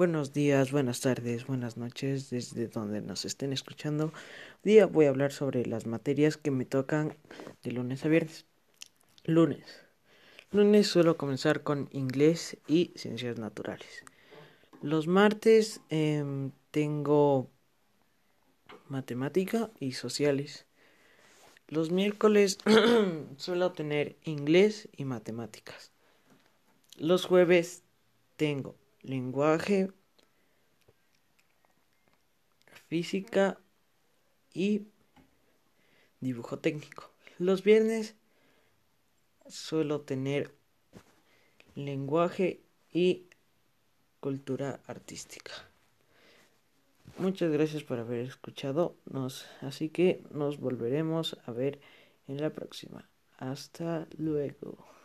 Buenos días, buenas tardes, buenas noches, desde donde nos estén escuchando. Hoy día voy a hablar sobre las materias que me tocan de lunes a viernes. Lunes suelo comenzar con inglés y ciencias naturales. Los martes tengo matemática y sociales. Los miércoles suelo tener inglés y matemáticas. Los jueves tengo lenguaje, física y dibujo técnico. Los viernes suelo tener lenguaje y cultura artística. Muchas gracias por haber escuchado. Así que nos volveremos a ver en la próxima. Hasta luego.